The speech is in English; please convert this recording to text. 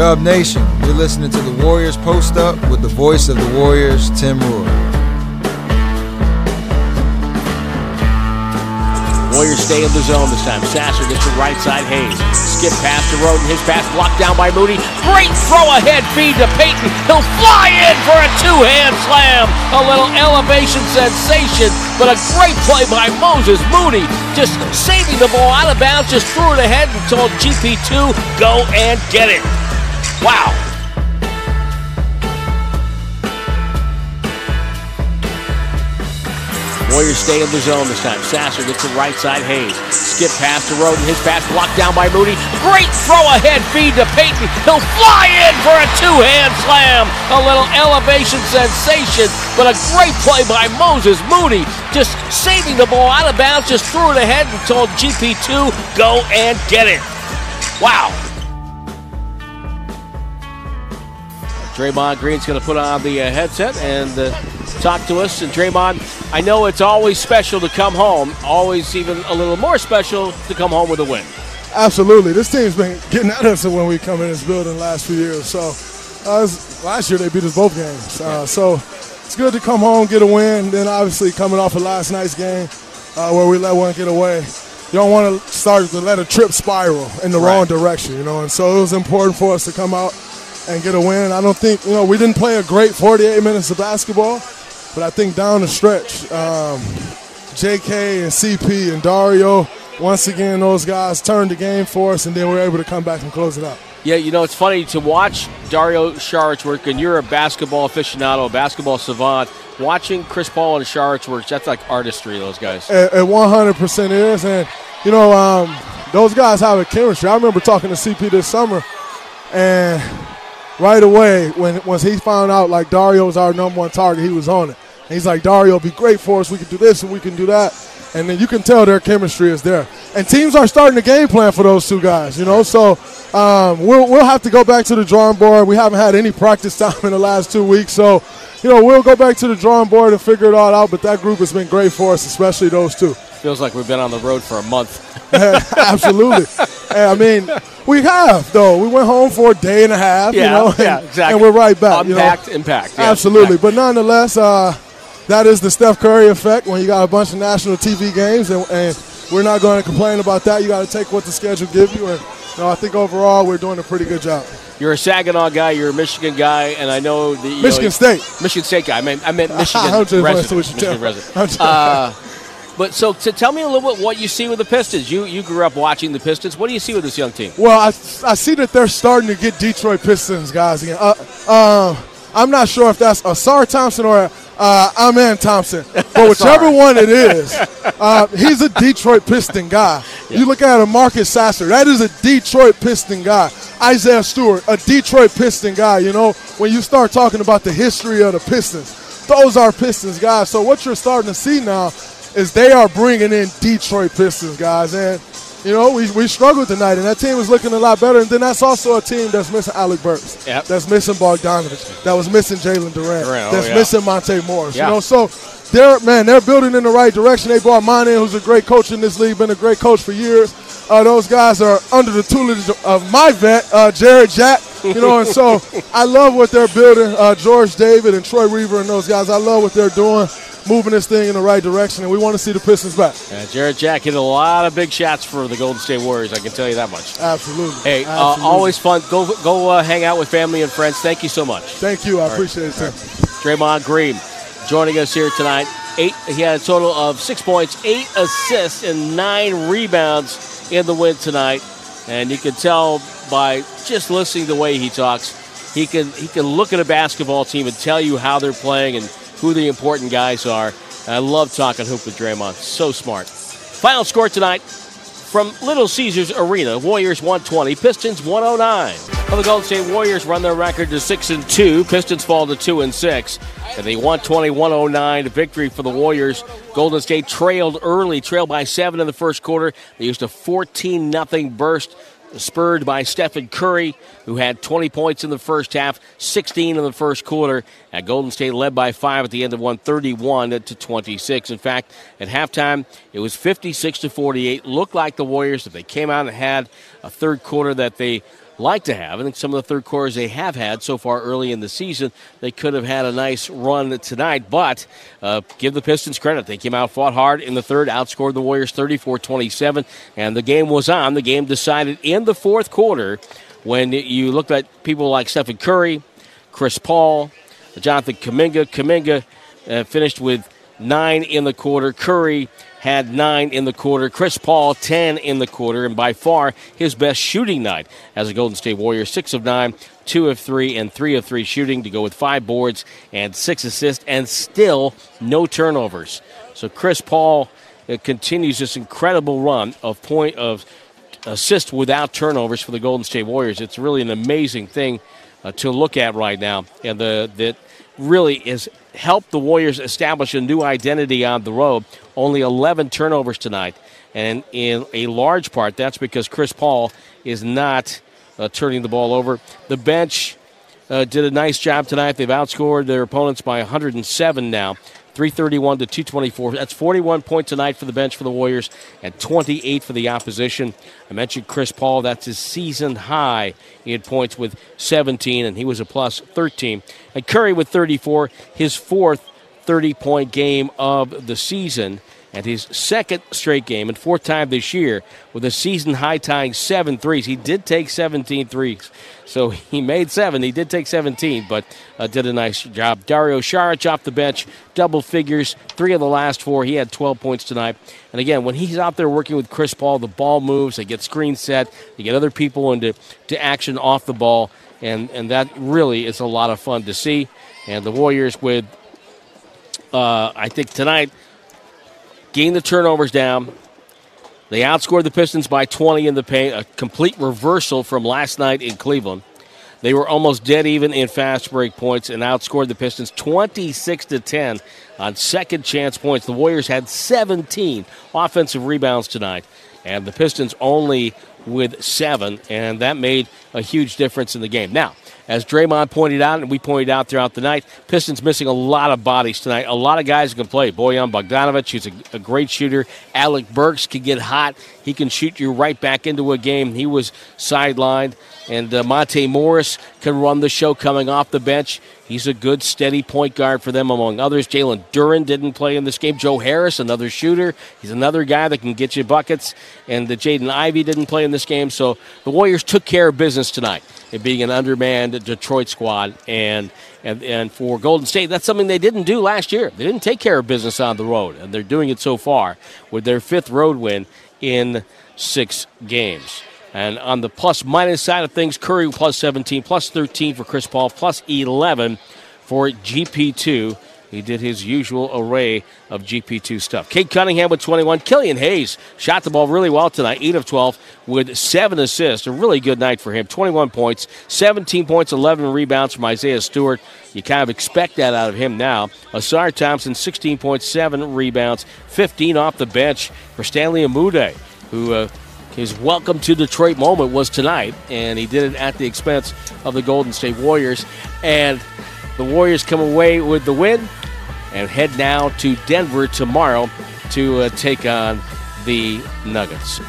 Dub Nation, you're listening to the Warriors Post Up with the voice of the Warriors, Tim Roar. Warriors stay in the zone this time. Sasser gets the right side, Hayes. Skip pass to Roden. His pass blocked down by Moody. Great throw ahead feed to Payton. He'll fly in for a two-hand slam. A little elevation sensation, but a great play by Moses Moody. Just saving the ball out of bounds, just threw it ahead and told GP2, go and get it. Wow. Warriors stay in the zone this time. Sasser gets the right side, Hayes. Skip pass to Roden. His pass blocked down by Moody. Great throw ahead feed to Payton. He'll fly in for a two-hand slam. A little elevation sensation, but a great play by Moses Moody. Just saving the ball out of bounds, just threw it ahead and told GP2, go and get it. Wow. Draymond Green's going to put on the headset and talk to us. And Draymond, I know it's always special to come home, always even a little more special to come home with a win. Absolutely. This team's been getting at us when we come in this building the last few years. So last year they beat us both games. So it's good to come home, get a win. Then obviously coming off of last night's game where we let one get away. You don't want to start to let a trip spiral in the wrong direction, you know. And so it was important for us to come out and get a win. I don't think, you know, we didn't play a great 48 minutes of basketball, but I think down the stretch, JK and CP and Dario, once again, those guys turned the game for us, and then we were able to come back and close it out. Yeah, you know, it's funny to watch Dario Šarić work, and you're a basketball aficionado, a basketball savant. Watching Chris Paul and Šarić work, that's like artistry, those guys. It 100% is, and, you know, those guys have a chemistry. I remember talking to CP this summer, and right away, once he found out, like, Dario's our number one target, he was on it. And he's like, Dario would be great for us. We can do this and we can do that. And then you can tell their chemistry is there. And teams are starting to game plan for those two guys, you know. So we'll have to go back to the drawing board. We haven't had any practice time in the last 2 weeks. So, you know, we'll go back to the drawing board and figure it all out. But that group has been great for us, especially those two. Feels like we've been on the road for a month. Absolutely. I mean, we have, though. We went home for a day and a half, you know. And, and we're right back. Unpacked, you know? Impact. Yeah, absolutely. Impact. But nonetheless, that is the Steph Curry effect when you got a bunch of national TV games, and we're not going to complain about that. You got to take what the schedule gives you, and you know, I think overall we're doing a pretty good job. You're a Saginaw guy. You're a Michigan guy, and I know the Michigan State guy. I meant Michigan resident. But so tell me a little bit what you see with the Pistons. You grew up watching the Pistons. What do you see with this young team? Well, I see that they're starting to get Detroit Pistons guys again. I'm not sure if that's Ausar Thompson or Iman Thompson, but whichever one it is, he's a Detroit Piston guy. Yeah. You look at a Marcus Sasser, that is a Detroit Piston guy. Isaiah Stewart, a Detroit Piston guy. You know, when you start talking about the history of the Pistons, those are Pistons guys. So what you're starting to see now is they are bringing in Detroit Pistons guys. And, you know, we struggled tonight, and that team is looking a lot better. And then that's also a team that's missing Alec Burks, that's missing Bogdanovic, that was missing Jalen Duren, that's missing Monte Morris. Yeah. You know, so they're building in the right direction. They brought Monty, who's a great coach in this league, been a great coach for years. Those guys are under the tutelage of my vet, Jared Jack. You know, and so I love what they're building. George David and Troy Reaver and those guys, I love what they're doing, moving this thing in the right direction, and we want to see the Pistons back. Yeah, Jared Jack hit a lot of big shots for the Golden State Warriors, I can tell you that much. Absolutely. Hey, always fun. Go hang out with family and friends. Thank you so much. Thank you. I appreciate it, sir. Right. Draymond Green joining us here tonight. He had a total of 6 points, 8 assists, and 9 rebounds in the win tonight. And you can tell by just listening to the way he talks, he can look at a basketball team and tell you how they're playing and who the important guys are. And I love talking hoop with Draymond. So smart. Final score tonight from Little Caesars Arena. Warriors 120, Pistons 109. Well, the Golden State Warriors run their record to 6-2. Pistons fall to 2-6. And the 120-109 victory for the Warriors. Golden State trailed by 7 in the first quarter. They used a 14-0 burst, spurred by Stephen Curry, who had 20 points in the first half, 16 in the first quarter. And Golden State led by 5 at the end of 131-26. In fact, at halftime, it was 56-48. Looked like the Warriors, if they came out and had a third quarter that they like to have. I think some of the third quarters they have had so far early in the season, they could have had a nice run tonight, but give the Pistons credit. They came out, fought hard in the third, outscored the Warriors 34-27, and the game was on. The game decided in the fourth quarter when you looked at people like Stephen Curry, Chris Paul, Jonathan Kuminga. Kuminga finished with 9 in the quarter. Curry had 9 in the quarter. Chris Paul, 10 in the quarter, and by far his best shooting night as a Golden State Warrior. 6 of 9, 2 of 3, and 3 of 3 shooting to go with 5 boards and 6 assists, and still no turnovers. So Chris Paul continues this incredible run of point of assist without turnovers for the Golden State Warriors. It's really an amazing thing to look at right now, and that really has helped the Warriors establish a new identity on the road. Only 11 turnovers tonight, and in a large part, that's because Chris Paul is not turning the ball over. The bench did a nice job tonight. They've outscored their opponents by 107 now, 331 to 224. That's 41 points tonight for the bench for the Warriors and 28 for the opposition. I mentioned Chris Paul. That's his season high in points with 17, and he was a plus 13. And Curry with 34, his fourth 30-point game of the season and his second straight game and fourth time this year with a season-high tying 7 threes. He did take 17 threes, so he made 7. He did take 17, but did a nice job. Dario Šarić off the bench, double figures, 3 of the last 4. He had 12 points tonight. And again, when he's out there working with Chris Paul, the ball moves. They get screen set. They get other people into action off the ball, and that really is a lot of fun to see. And the Warriors with, I think tonight, gain the turnovers down. They outscored the Pistons by 20 in the paint, a complete reversal from last night in Cleveland. They were almost dead even in fast break points and outscored the Pistons 26-10 on second chance points. The Warriors had 17 offensive rebounds tonight, and the Pistons only with 7, and that made a huge difference in the game. Now, as Draymond pointed out, and we pointed out throughout the night, Pistons missing a lot of bodies tonight. A lot of guys can play. Bojan Bogdanovic, who's a great shooter. Alec Burks can get hot. He can shoot you right back into a game. He was sidelined. And Monte Morris can run the show coming off the bench. He's a good, steady point guard for them, among others. Jalen Duren didn't play in this game. Joe Harris, another shooter. He's another guy that can get you buckets. And Jaden Ivey didn't play in this game. So the Warriors took care of business tonight in being an undermanned Detroit squad. And for Golden State, that's something they didn't do last year. They didn't take care of business on the road, and they're doing it so far with their 5th road win in 6 games. And on the plus-minus side of things, Curry plus 17, plus 13 for Chris Paul, plus 11 for GP2. He did his usual array of GP2 stuff. Kate Cunningham with 21. Killian Hayes shot the ball really well tonight, 8 of 12 with 7 assists. A really good night for him, 21 points, 17 points, 11 rebounds from Isaiah Stewart. You kind of expect that out of him now. Ausar Thompson, 16.7 rebounds, 15 off the bench for Stanley Amude, who... his welcome to Detroit moment was tonight, and he did it at the expense of the Golden State Warriors. And the Warriors come away with the win and head now to Denver tomorrow to take on the Nuggets.